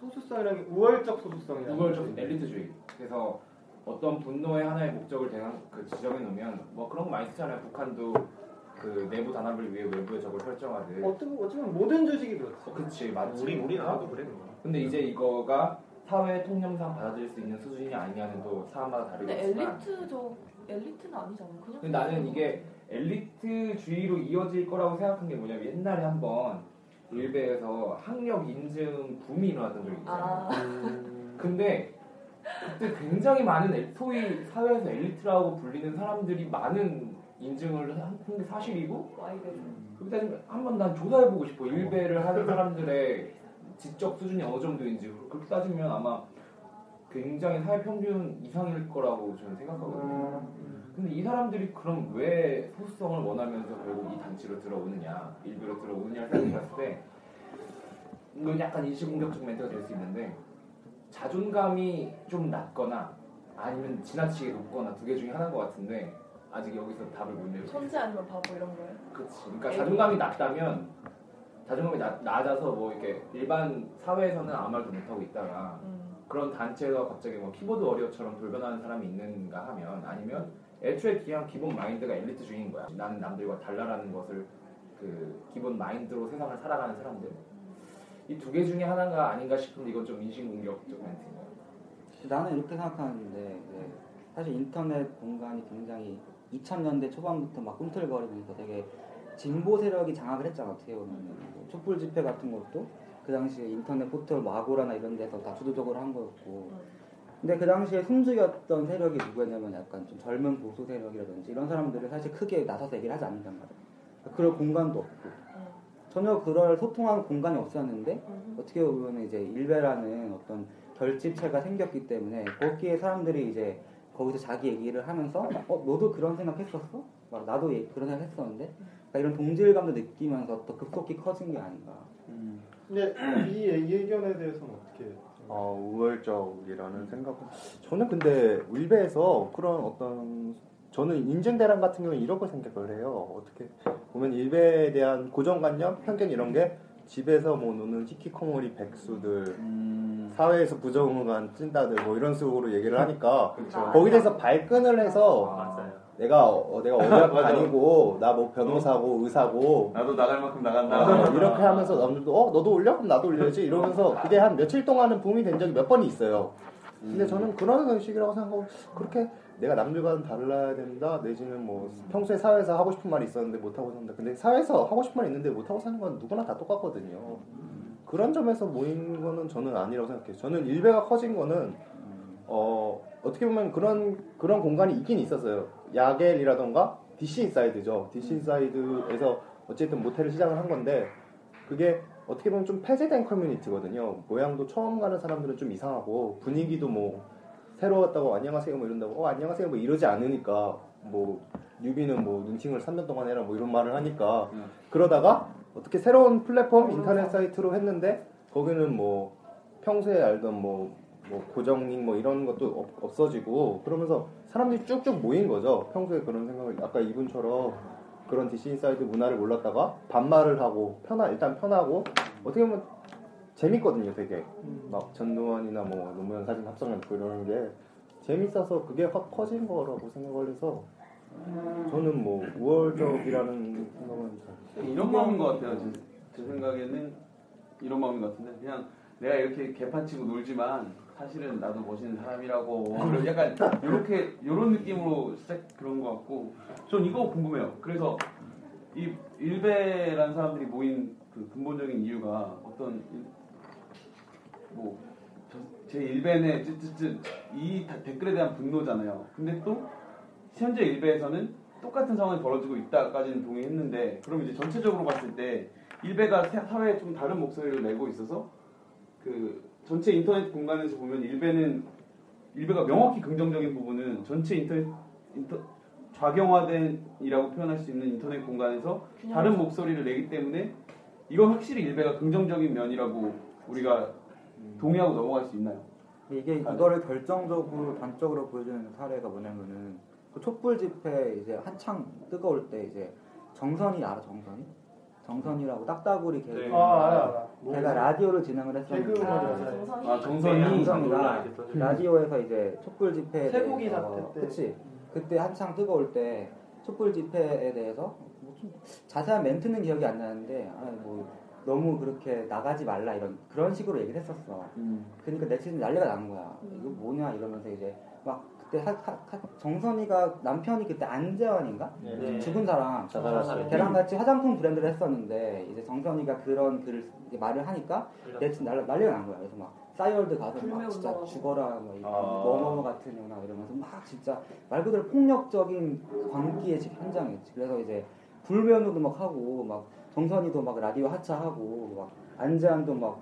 소수성이라는 게 우월적 소수성이라는 우월적 엘리트주의. 그래서 어떤 분노의 하나의 목적을 지정해 놓으면 뭐 그런 거 많이 쓰잖아요. 북한도 그 내부 단합을 위해 외부의 적을 설정하듯 어쩌면 모든 조직이 그렇지. 그치 맞지. 우리 나라도 그래 그거. 근데 이제 이거가 사회 통념상 받아들일 수 있는 수준이 아니냐는 또 사람마다 다르겠지만 근데 엘리트는 아니잖아. 근데 나는 이게 엘리트주의로 이어질 거라고 생각한 게 뭐냐면 옛날에 한번 일베에서 학력 인증 붐이 일어났던 적이 있잖아요. 근데 그때 굉장히 많은 소위 사회에서 엘리트라고 불리는 사람들이 많은 인증을 한 게 사실이고 그때 한번 난 조사해보고 싶어. 일베를 하는 사람들의 지적 수준이 어느 정도인지 그렇게 따지면 아마 굉장히 사회 평균 이상일 거라고 저는 생각하거든요. 근데 이 사람들이 그럼 왜 소수성을 원하면서 결국 이 단체로 들어오느냐, 일베로 들어오느냐를 생각했을 때 이건 약간 인식공격적 멘트가 될 수 있는데 자존감이 좀 낮거나 아니면 지나치게 높거나 두 개 중에 하나인 것 같은데 아직 여기서 답을 못 내고 천재 아니면 바보 이런 거예요? 그치. 그러니까 자존감이 낮다면 자존감이 낮아서 뭐 이렇게 일반 사회에서는 아무 말도 못하고 있다가 그런 단체가 갑자기 뭐 키보드 워리어처럼 돌변하는 사람이 있는가 하면 아니면 애초에 그냥 기본 마인드가 엘리트주의인 거야. 나는 남들과 달라라는 것을 그 기본 마인드로 세상을 살아가는 사람들 이 두 개 중에 하나가 아닌가 싶은데 이건 좀 인신공격적 멘트인 거야. 나는 이렇게 생각하는데 사실 인터넷 공간이 굉장히 2000년대 초반부터 막 꿈틀거리면서 되게 진보 세력이 장악을 했잖아. 어떻게 보면 촛불 집회 같은 것도 그 당시에 인터넷 포털 뭐 아고라나 이런 데서 다 주도적으로 한 거였고 근데 그 당시에 숨죽였던 세력이 누구였냐면 약간 좀 젊은 보수 세력이라든지 이런 사람들을 사실 크게 나서서 얘기를 하지 않는단 말이야. 그럴 공간도 없고 전혀 그럴 소통하는 공간이 없었는데 어떻게 보면 이제 일베라는 어떤 결집체가 생겼기 때문에 거기에 사람들이 이제 거기서 자기 얘기를 하면서 너도 그런 생각 했었어? 막 나도 그런 생각 했었는데 이런 동질감도 느끼면서 더 급속히 커진 게 아닌가. 근데 이 의견에 대해서는 어떻게 우월적이라는 생각. 저는 근데 일베에서 그런 어떤 저는 인증 대란 같은 경우는 이런 걸 생각을 해요. 어떻게 보면 일베에 대한 고정관념, 편견 이런 게 집에서 뭐 노는 히키코모리 백수들, 사회에서 부정한 찐따들 뭐 이런 식으로 얘기를 하니까 거기에 대해서 발끈을 해서 내가 어디 다니고 나 뭐 변호사고 의사고 나도 나갈 만큼 나간다 이렇게 하면서 남들도 너도 올려? 그럼 나도 올려야지 이러면서 그게 한 며칠 동안은 붐이 된 적이 몇 번이 있어요. 근데 저는 그런 의식이라고 생각하고 그렇게 내가 남들과는 달라야 된다 내지는 뭐 평소에 사회에서 하고 싶은 말이 있었는데 못하고 산다. 근데 사회에서 하고 싶은 말이 있는데 못하고 사는 건 누구나 다 똑같거든요. 그런 점에서 모인 거는 저는 아니라고 생각해요. 저는 일베가 커진 거는 어떻게 보면 그런 공간이 있긴 있었어요. 야겔이라던가 DC인사이드죠. DC인사이드에서 어쨌든 모텔을 시작을 한 건데 그게 어떻게 보면 좀 폐쇄된 커뮤니티거든요. 모양도 처음 가는 사람들은 좀 이상하고 분위기도 뭐 새로웠다고 안녕하세요 뭐 이런다고 안녕하세요 뭐 이러지 않으니까 뭐 뉴비는 뭐 눈팅을 3년 동안 해라 뭐 이런 말을 하니까 그러다가 어떻게 새로운 플랫폼 인터넷 사이트로 했는데 거기는 뭐 평소에 알던 뭐 뭐 고정인 뭐 이런 것도 없어지고 그러면서 사람들이 쭉쭉 모인 거죠. 평소에 그런 생각을 아까 이분처럼 그런 DC 인사이드 문화를 몰랐다가 반말을 하고 일단 편하고 어떻게 보면 재밌거든요. 되게 막 전두환이나 뭐 노무현 사진 합성하고 이런 게 재밌어서 그게 확 커진 거라고 생각을 해서 저는 뭐 우월적이라는 생각은 잘 이런 마음인 것 같아요. 제 생각에는 이런 마음인 것 같은데 그냥 내가 이렇게 개판치고 놀지만 사실은 나도 멋있는 사람이라고 약간 이렇게 이런 느낌으로 시작 그런 것 같고 전 이거 궁금해요. 그래서 이 일베라는 사람들이 모인 그 근본적인 이유가 어떤 뭐 제 일베네 쯧쯧쯧 이 댓글에 대한 분노잖아요. 근데 또 현재 일베에서는 똑같은 상황이 벌어지고 있다까지는 동의했는데 그럼 이제 전체적으로 봤을 때 일베가 사회에 좀 다른 목소리를 내고 있어서 그 전체 인터넷 공간에서 보면 일베가 명확히 긍정적인 부분은 전체 인터넷 좌경화된이라고 표현할 수 있는 인터넷 공간에서 다른 목소리를 내기 때문에 이건 확실히 일베가 긍정적인 면이라고 우리가 동의하고 넘어갈 수 있나요? 이게 이거를 결정적으로 단적으로 보여주는 사례가 뭐냐면은 그 촛불 집회 이제 한창 뜨거울 때 이제 정선이 알아 정선이라고 딱따구리 개그 네. 걔가 라디오를 진행을 했었는데 정선이가 라디오에서 이제 촛불 집회에 대해서 그치 그때 한창 뜨거울 때 촛불 집회에 대해서 뭐 좀 자세한 멘트는 기억이 안 나는데 뭐 너무 그렇게 나가지 말라 그런 식으로 얘기를 했었어. 그러니까 넥슨이 난리가 난 거야. 이거 뭐냐 이러면서 이제 막 그때 정선이가 남편이 그때 안재환인가? 네. 죽은 사람 걔랑 같이 화장품 브랜드를 했었는데 이제 정선이가 그런 글을 말을 하니까 넥슨 난리가 난 거야. 그래서 막 싸이월드 가서 막 진짜 죽어라 막 너머머 같은 요나 이러면서 막 진짜 말 그대로 폭력적인 광기의 집 현장이었지. 그래서 이제 불면호도 막 하고 막 정선이도 막 라디오 하차하고 막 안재환도 막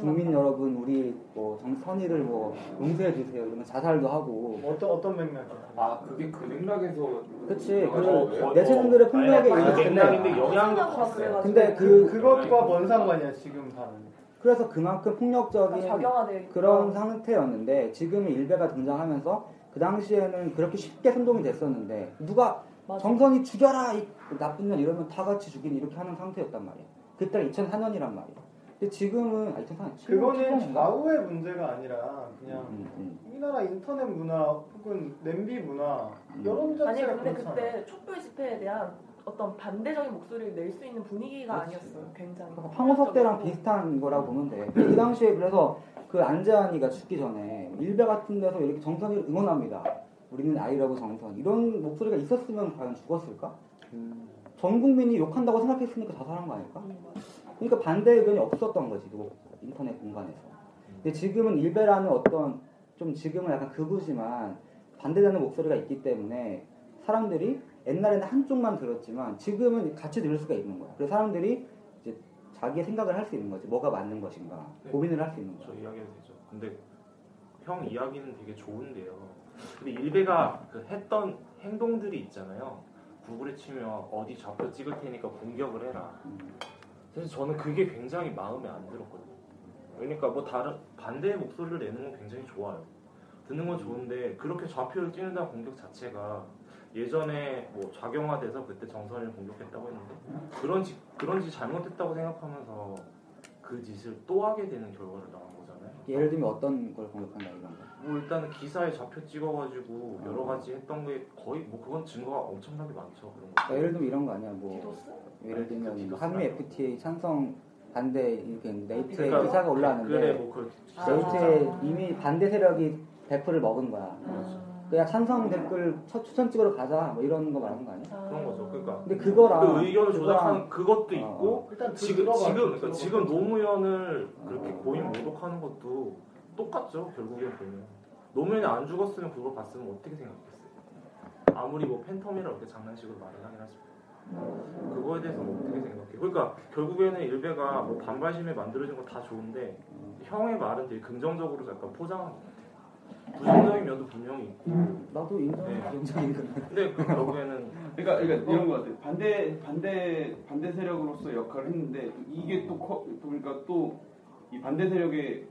국민 여러분 우리 뭐 정선이를 뭐 용서해 주세요 이러면 자살도 하고 어떤 맥락이야? 아 그게 그 맥락에서 그치 그 내친들의 폭력에 의해서 맥락인데 영향도 컸어요. 근데 그것과 뭔 상관이야 지금 다는? 그래서 그만큼 폭력적인 그런 상태였는데 지금 일베가 등장하면서 그 당시에는 그렇게 쉽게 선동이 됐었는데 누가 정선이 죽여라 이 나쁜 년 이러면 다 같이 죽이는 이렇게 하는 상태였단 말이야. 그때 2004년이란 말이야. 근데 지금은 2004년 그거는 좌우의 문제가 아니라 그냥 우리나라 인터넷 문화 혹은 냄비 문화 여론 자체가 아니 근데 그렇잖아. 그때 촛불 집회에 대한 어떤 반대적인 목소리를 낼 수 있는 분위기가 그렇지. 아니었어요. 굉장히 황호석 때랑 비슷한 거라고 보면 돼. 그 당시에 그래서 그 안재환이가 죽기 전에 일베 같은 데서 이렇게 정선이를 응원합니다. 우리는 아이라고 정선 이런 목소리가 있었으면 과연 죽었을까? 전 국민이 욕한다고 생각했으니까 자살한 거 아닐까? 그러니까 반대 의견이 없었던 거지 인터넷 공간에서. 근데 지금은 일베라는 어떤 좀 지금은 약간 극우지만 반대되는 목소리가 있기 때문에 사람들이 옛날에는 한쪽만 들었지만 지금은 같이 들을 수가 있는 거야. 그래서 사람들이 이제 자기의 생각을 할 수 있는 거지. 뭐가 맞는 것인가 네. 고민을 할 수 있는 거야. 저 이야기해도 되죠. 근데 형 이야기는 되게 좋은데요. 근데 일베가 했던 행동들이 있잖아요. 구글에 치면 어디 좌표 찍을 테니까 공격을 해라. 사실 저는 그게 굉장히 마음에 안 들었거든요. 그러니까 뭐 다른 반대의 목소리를 내는 건 굉장히 좋아요. 듣는 건 좋은데 그렇게 좌표를 찍는다는 공격 자체가 예전에 뭐 좌경화돼서 그때 정선이를 공격했다고 했는데 그런지 잘못했다고 생각하면서 그 짓을 또 하게 되는 결과를 낳은 거잖아요. 예를 들면 어떤 걸 공격한다 이런 거? 뭐 일단은 기사에 좌표 찍어가지고 여러 가지 했던 게 거의 뭐 그건 증거가 엄청나게 많죠. 그런 거. 예를 들면 이런 거 아니야 뭐 디도스? 예를 들면 뭐 한미 FTA 찬성 반대 이렇게 네이트에 기사가 올라왔는데 그래, 뭐 네이트에 이미 반대 세력이 100%를 먹은 거야. 그냥 찬성 댓글 추천 찍으러 가자 뭐 이런 거 말하는 거 아니야? 그런 거죠. 그러니까. 근데 그거랑 그 의견을 조작하는 그것도 있고 일단 지금 노무현을 그렇게 고인 모독하는 것도 똑같죠. 결국에 보면 노무현이 안 죽었으면 그걸 봤으면 어떻게 생각했겠어요? 아무리 뭐 팬텀이라 이렇게 장난식으로 말을 하긴 하지만 그거에 대해서 뭐 어떻게 생각해? 그러니까 결국에는 일베가 뭐 반발심에 만들어진 건 다 좋은데 형의 말은 되게 긍정적으로 약간 포장한 것 같아요. 부정적인 면도 분명히 있고 나도 인정해. 긍정적인 건 근데 결국에는 그러니까 이런 것 같아요. 반대 세력으로서 역할을 했는데 이게 또 그러니까 또 이 반대 세력의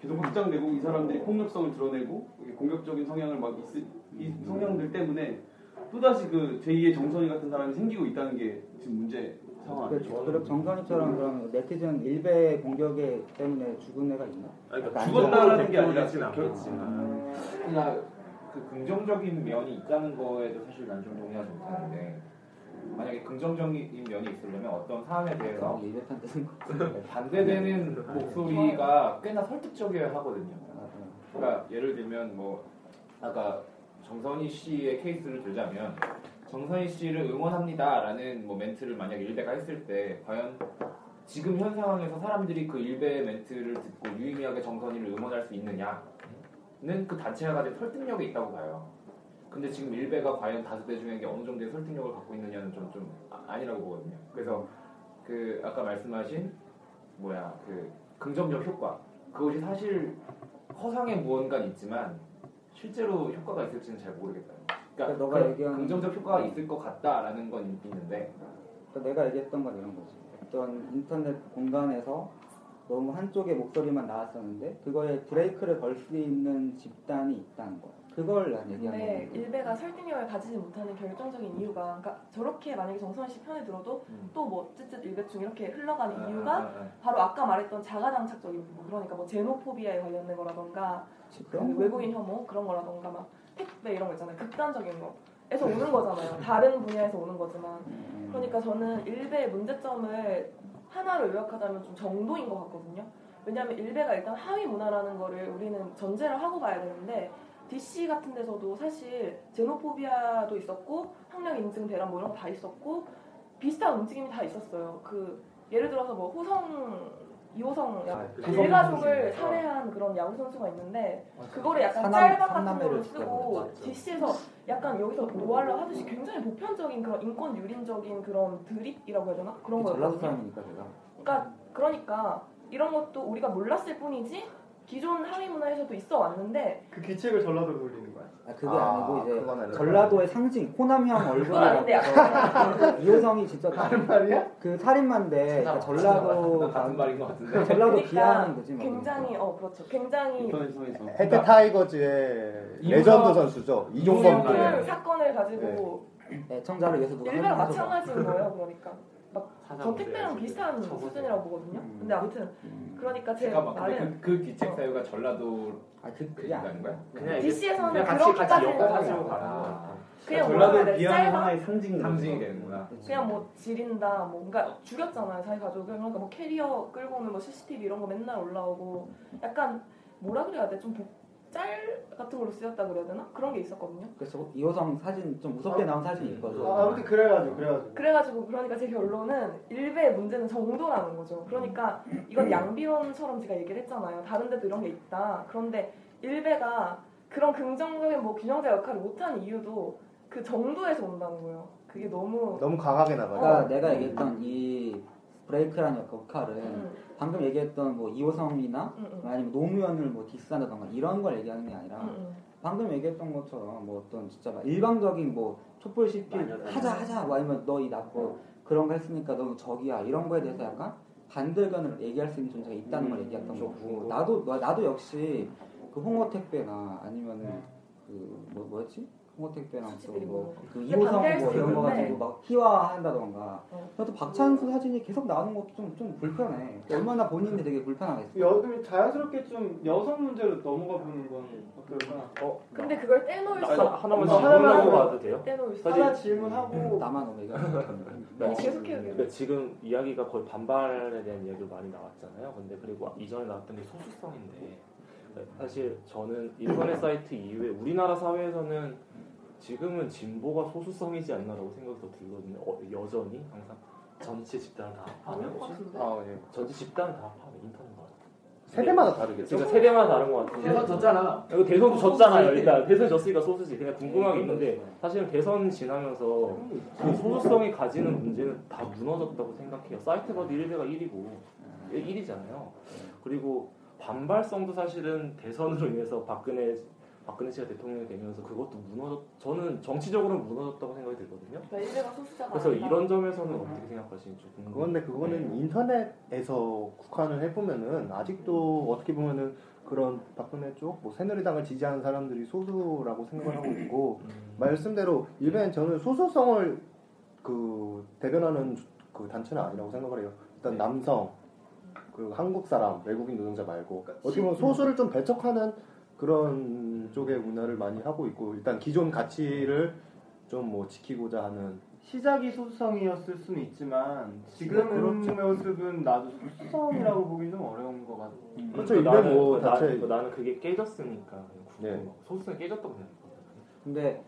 계속 확장되고 이 사람들이 폭력성을 드러내고 공격적인 성향을 막 이 성향들 때문에 또다시 그 제2의 정선이 같은 사람이 생기고 있다는 게 지금 문제 상황. 그 정선이처럼 그럼 네티즌 일베 공격에 때문에 죽은 애가 있나? 그러니까 죽었다라는 게 아니라 않겠지만 그냥 그 긍정적인 면이 있다는 거에도 사실 난 좀 동의하지 못하는데. 만약에 긍정적인 면이 있으려면 어떤 사안에 대해서 반대되는 목소리가 꽤나 설득적이어야 하거든요. 그러니까 예를 들면 뭐 아까 정선희 씨의 케이스를 들자면 정선희 씨를 응원합니다라는 뭐 멘트를 만약 일베가 했을 때 과연 지금 현 상황에서 사람들이 그 일베의 멘트를 듣고 유의미하게 정선희를 응원할 수 있느냐는 그 단체가 가진 설득력이 있다고 봐요. 근데 지금 일베가 과연 다수대 중에 어느 정도의 설득력을 갖고 있느냐는 좀 아니라고 보거든요. 그래서 그 아까 말씀하신 그 긍정적 효과 그것이 사실 허상에 무언가 있지만 실제로 효과가 있을지는 잘 모르겠다. 그러니까 너가 얘기한 긍정적 효과가 있을 것 같다라는 건 있는데 내가 얘기했던 건 이런 거지. 어떤 인터넷 공간에서 너무 한쪽의 목소리만 나왔었는데 그거에 브레이크를 걸 수 있는 집단이 있다는 거야. 그걸 난 얘기하는 거예요. 근데 일베가 설득력을 가지지 못하는 결정적인 이유가 그러니까 저렇게 만약에 정선희 씨 편에 들어도 또 뭐 쯧쯧 일베충 이렇게 흘러가는 이유가 바로 아까 말했던 자가당착적인 부분 그러니까 뭐 제노포비아에 관련된 거라던가 그런 외국인 혐오 그런 거라던가 막 택배 이런 거 있잖아요. 극단적인 거에서 오는 거잖아요. 다른 분야에서 오는 거지만 그러니까 저는 일베의 문제점을 하나로 요약하자면 좀 정도인 것 같거든요. 왜냐하면 일베가 일단 하위 문화라는 거를 우리는 전제를 하고 봐야 되는데 DC 같은 데서도 사실 제노포비아도 있었고 학력 인증 대란 이런 거 다 있었고 비슷한 움직임이 다 있었어요. 그 예를 들어서 뭐 호성, 이호성 일가족을 살해한 그런 야구 선수가 있는데 그거를 약간 짤방 같은 걸로 쓰고 DC에서 약간 여기서 노알라 하듯이 굉장히 보편적인 그런 인권 유린적인 그런 드립이라고 해야 되나? 그런 거였거든요. 전라도 사람이니까 제가. 그러니까 이런 것도 우리가 몰랐을 뿐이지. 기존 하위 문화에서도 있어 왔는데 그 귀책을 전라도로 돌리는 거야? 그게 아니고 이제 전라도의 상징 호남형 얼굴이 이호성이 진짜 다른 말이야? 그 살인마인데 그러니까 전라도 다른 말인 것 같은데 전라도 그러니까 비하하는 거지 뭐. 굉장히 그렇죠 굉장히 해태 타이거즈의 레전드 선수죠 이종범 사건을 가지고 청자를 위해서 누가 일베랑 마찬가지인 거예요 그러니까 저 택배랑 비슷한 수준이라고 보거든요. 근데 아무튼 그러니까 제 말은 그 귀책 사유가 전라도 그게 아닌 거야? 그냥 DC에서는 같이 엮어가지고 가라. 그냥 전라도 비하는 하나의 상징이 되는구나. 그냥 뭐 지린다, 뭔가 줄였잖아요. 자기 가족을 그러니까 뭐 캐리어 끌고 오면 뭐 CCTV 이런 거 맨날 올라오고 약간 뭐라 그래야 돼? 좀 짤 같은 걸로 쓰였다 그래야 되나? 그런 게 있었거든요. 그래서 이호성 사진 좀 무섭게 나온 사진이 있거든. 아무튼 그래가지고 그러니까 제 결론은 일베의 문제는 정도라는 거죠. 그러니까 이건 양비론처럼 제가 얘기를 했잖아요. 다른 데도 이런 게 있다. 그런데 일베가 그런 긍정적인 뭐 균형자 역할을 못한 이유도 그 정도에서 온다는 거예요. 그게 너무 강하게 나가요. 그러니까 내가 얘기했던 이 브레이크라는 역할은 방금 얘기했던 뭐 이호성이나 아니면 노무현을 뭐 디스한다던가 이런 걸 얘기하는 게 아니라 방금 얘기했던 것처럼 뭐 어떤 진짜 막 일방적인 뭐 촛불 시위 하자 뭐 아니면 너 이 나쁘고 그런 거 했으니까 너는 적이야 이런 거에 대해서 약간 반대 의견을 얘기할 수 있는 존재가 있다는 걸 얘기했던 거고 나도 역시 그 홍어 택배나 아니면은 그 뭐였지? 홍어택배랑 또그 이호성 뭐 이런 거 가지고 막 희화한다던가 그래서 박찬수 사진이 계속 나오는 것도 좀 불편해. 얼마나 본인이 되게 불편하겠어. 여기 자연스럽게 좀 여성 문제로 넘어가 보는 건 어떨까? 근데 그걸 떼놓을 수 없어. 하나만 질문하고 와도 돼요? 떼놓을 수 없어. 하나 질문하고 나만 넘어가. 계속해요. 지금 이야기가 거의 반발에 대한 이야기로 많이 나왔잖아요. 근데 그리고 이전에 나왔던 게 소수성인데 사실 저는 인터넷 사이트 이후에 우리나라 사회에서는 지금은 진보가 소수성이지 않나라고 생각이 더 들거든요. 여전히 항상 전체 집단을 다 합하면 전체 집단을 다 합하면 인터넷과 세대마다 다르겠죠? 그러니까 세대마다 다른 것 같은데 대선 졌잖아. 대선도 졌잖아요. 일단 대선 졌으니까 소수지. 그냥 궁금한 게 있는데 사실은 대선 지나면서 그 소수성이 가지는 문제는 다 무너졌다고 생각해요. 사이트 봐도 일베가 1위잖아요. 그리고 반발성도 사실은 대선으로 인해서 박근혜 씨가 대통령이 되면서 그것도 저는 정치적으로는 무너졌다고 생각이 들거든요. 그래서 이런 점에서는 어떻게 생각하시는지 궁금해요. 그건데 그거는 인터넷에서 국한을 해보면은 아직도 어떻게 보면은 그런 박근혜 쪽, 뭐 새누리당을 지지하는 사람들이 소수라고 생각을 하고 있고, 말씀대로 일베는 저는 소수성을 그 대변하는 그 단체는 아니라고 생각을 해요. 일단 남성, 그 한국 사람, 외국인 노동자 말고 어떻게 보면 소수를 좀 배척하는 그런 쪽의 문화를 많이 하고 있고, 일단 기존 가치를 좀 뭐 지키고자 하는. 시작이 소수성이었을 수는 있지만 지금의 모습은 나도 소수성이라고 보기는 좀 어려운 것 같아. 그렇죠. 나는 뭐 나는 그게 깨졌으니까. 네. 소수성이 깨졌다고 생각해. 근데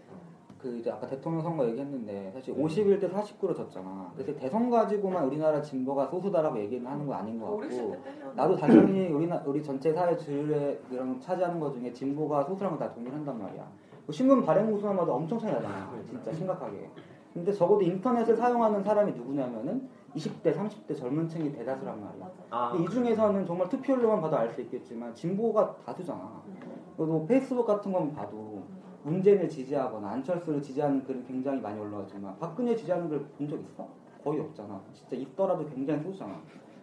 그 이제 아까 대통령 선거 얘기했는데 사실 51대 49로 졌잖아. 그래서 대선 가지고만 우리나라 진보가 소수다라고 얘기는 하는 거 아닌 것 같고, 나도 당연히 우리 전체 사회 주류랑 차지하는 것 중에 진보가 소수라는 건 다 동일한단 말이야. 신문 발행 우수마다 엄청 차이 나잖아. 진짜 심각하게. 근데 적어도 인터넷을 사용하는 사람이 누구냐면은 20대, 30대 젊은 층이 대다수란 말이야. 아, 근데 이 중에서는 정말 투표율로만 봐도 알 수 있겠지만 진보가 다수잖아. 그리고 페이스북 같은 건 봐도 문재인을 지지하거나 안철수를 지지하는 글은 굉장히 많이 올라왔지만 박근혜 지지하는 글 본 적 있어? 거의 없잖아. 진짜 있더라도 굉장히 소수잖아.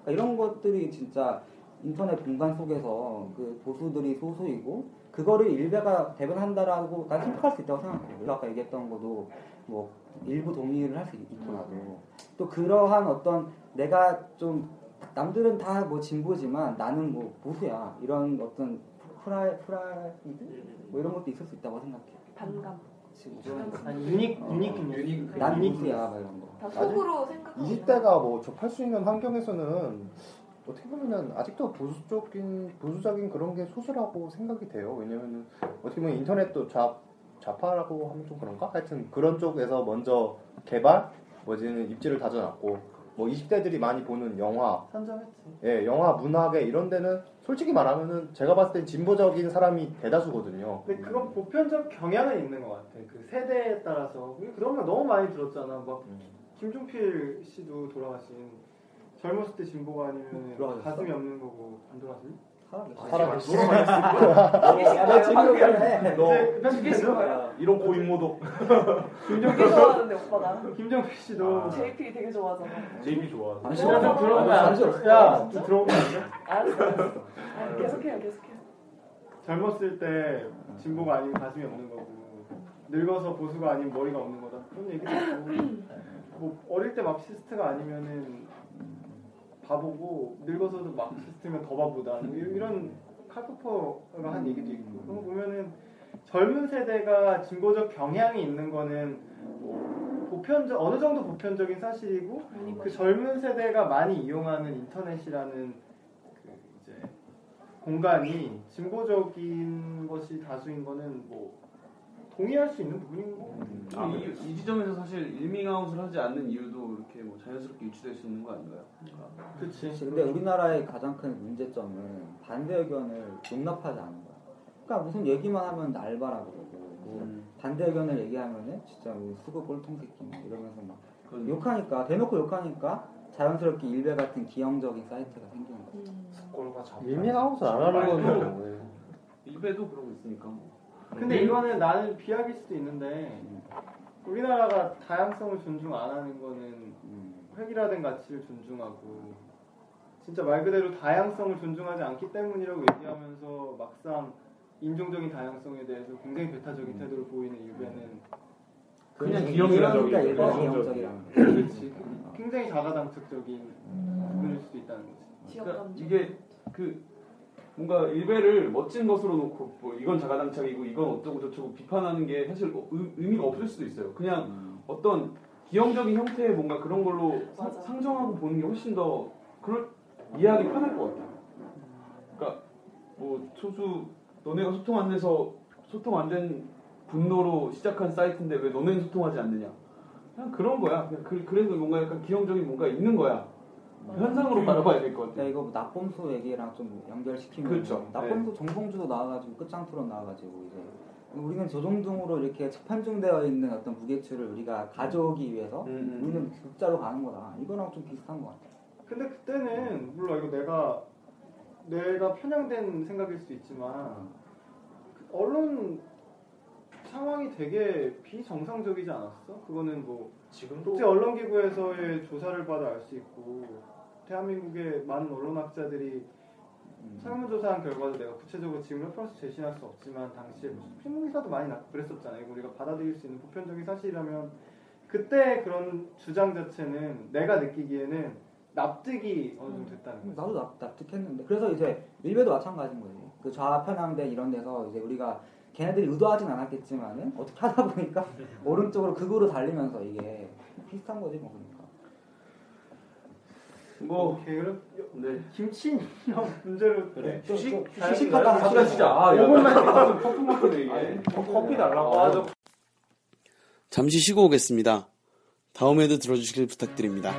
그러니까 이런 것들이 진짜 인터넷 공간 속에서 그 보수들이 소수이고 그거를 일베가 대변한다라고 난 생각할 수 있다고 생각해. 우리가 아까 얘기했던 것도 뭐 일부 동의를 할 수 있더라도 또 그러한 어떤 내가 좀 남들은 다 뭐 진보지만 나는 뭐 보수야 이런 어떤 프라이드 뭐 이런 것도 있을 수 있다고 생각해. 반감. 유닉. 난 보수야 이런 거. 속으로 생각하고. 20대가 뭐 접할 수 있는 환경에서는 어떻게 보면은 아직도 보수적인 그런 게 소수라고 생각이 돼요. 왜냐면은 어떻게 보면 인터넷도 좌파라고 하면 좀 그런가? 하여튼 그런 쪽에서 먼저 개발, 뭐지는 입지를 다져놨고, 뭐 20대들이 많이 보는 영화, 선정했지. 예, 영화, 문학에 이런 데는 솔직히 말하면은 제가 봤을 땐 진보적인 사람이 대다수거든요. 근데 그건 보편적 경향은 있는 것 같아. 그 세대에 따라서. 그런 거 너무 많이 들었잖아. 막 김종필 씨도 돌아가신, 젊었을 때 진보가 아니면 가슴이 없는 거고, 안 돌아가신? 살아계시. 너 지금 너 이런 고인모도. 김정필 좋아하는데 오빠가. 김정필 씨도. JP 되게 좋아하잖아. JP 좋아. 안 싫어. 들어오면 안 싫어. 야, 들어오면 안 돼? 알았어. 계속해요. 젊었을 때 진보가 아니면 가슴이 없는 거고, 늙어서 보수가 아니면 머리가 없는 거다. 그런 얘기도 있고, 뭐 어릴 때 막시스트가 아니면은. 바보고 늙어서도 막시스트면 더 바보다 이런 카프퍼가 한 얘기도 있고, 그런 거 보면은 젊은 세대가 진보적 경향이 있는 거는 뭐 보편적 어느 정도 보편적인 사실이고, 그 젊은 세대가 많이 이용하는 인터넷이라는 그 이제 공간이 진보적인 것이 다수인 거는 뭐 동의할 수 있는 부분인 거. 이 지점에서 사실 일밍아웃을 하지 않는 이유도 이렇게 뭐 자연스럽게 유추될 수 있는 거 아닌가요? 그렇지. 근데 우리나라의 가장 큰 문제점은 반대 의견을 용납하지 않는 거야. 그러니까 무슨 얘기만 하면 알바라고 그러고, 반대 의견을 얘기하면은 진짜 뭐 수고 꼴통새끼 막 이러면서 막 욕하니까, 대놓고 욕하니까 자연스럽게 일베 같은 기형적인 사이트가 생기는 거지. 일밍아웃을 안 하는 거는 일베도 그러고 있으니까 뭐. 근데 이거는 나는 비약일 수도 있는데, 우리나라가 다양성을 존중 안 하는 거는 획일화된 가치를 존중하고 진짜 말 그대로 다양성을 존중하지 않기 때문이라고 얘기하면서 막상 인종적인 다양성에 대해서 굉장히 배타적인 태도를 보이는 일베는 그냥 기형적이야. 그렇지. 굉장히 자가당착적인 분일 수도 있다는 거지. 그러니까 이게 그 뭔가 일베를 멋진 것으로 놓고 뭐 이건 자가당착이고 이건 어쩌고 저쩌고 비판하는 게 사실 의미가 없을 수도 있어요. 그냥 어떤 기형적인 형태의 뭔가 그런 걸로 상정하고 보는 게 훨씬 더 그럴 이해하기 편할 것 같아요. 그러니까 뭐 소수 너네가 소통 안 돼서 소통 안 된 분노로 시작한 사이트인데 왜 너네는 소통하지 않느냐? 그냥 그런 거야. 그래서 뭔가 약간 기형적인 뭔가 있는 거야. 현상으로 바라봐야 될 것 같아요. 네, 이거 뭐 나꼼수 얘기랑 좀 연결시키면, 그렇죠. 나꼼수 네. 정봉주도 나와가지고 끝장토론 나와가지고 이제 우리는 조정등으로 이렇게 편중되어 있는 어떤 무게추를 우리가 가져오기 위해서 우리는 극자로 가는 거다. 이거랑 좀 비슷한 것 같아요. 근데 그때는 몰라, 이거 내가 편향된 생각일 수도 있지만 언론 상황이 되게 비정상적이지 않았어? 그거는 뭐 지금도 국제 언론기구에서의 조사를 받아 알 수 있고, 대한민국의 많은 언론학자들이 설문조사한 결과도 내가 구체적으로 지금 레퍼런스 제시할 수 없지만 당시에 신문기사도 많이 났고 그랬었잖아요. 우리가 받아들일 수 있는 보편적인 사실이라면 그때 그런 주장 자체는 내가 느끼기에는 납득이 어느 정도 됐다는 거죠. 나도 납득했는데 그래서 이제 일베도 마찬가지인 거예요. 그 좌편향대 이런 데서 이제 우리가 걔네들이 의도하진 않았겠지만은 어떻게 하다 보니까 오른쪽으로 극으로 달리면서 이게 비슷한 거지 뭐. 그러니까 뭐 게으름? 네. 김치는 문제로 그래. 주식 갖다 갖다 주자. 아, 요것만 좀 퍼프 먹으래 이게. 커피 달라고. 아, 잠시 쉬고 오겠습니다. 다음에도 들어주시길 부탁드립니다.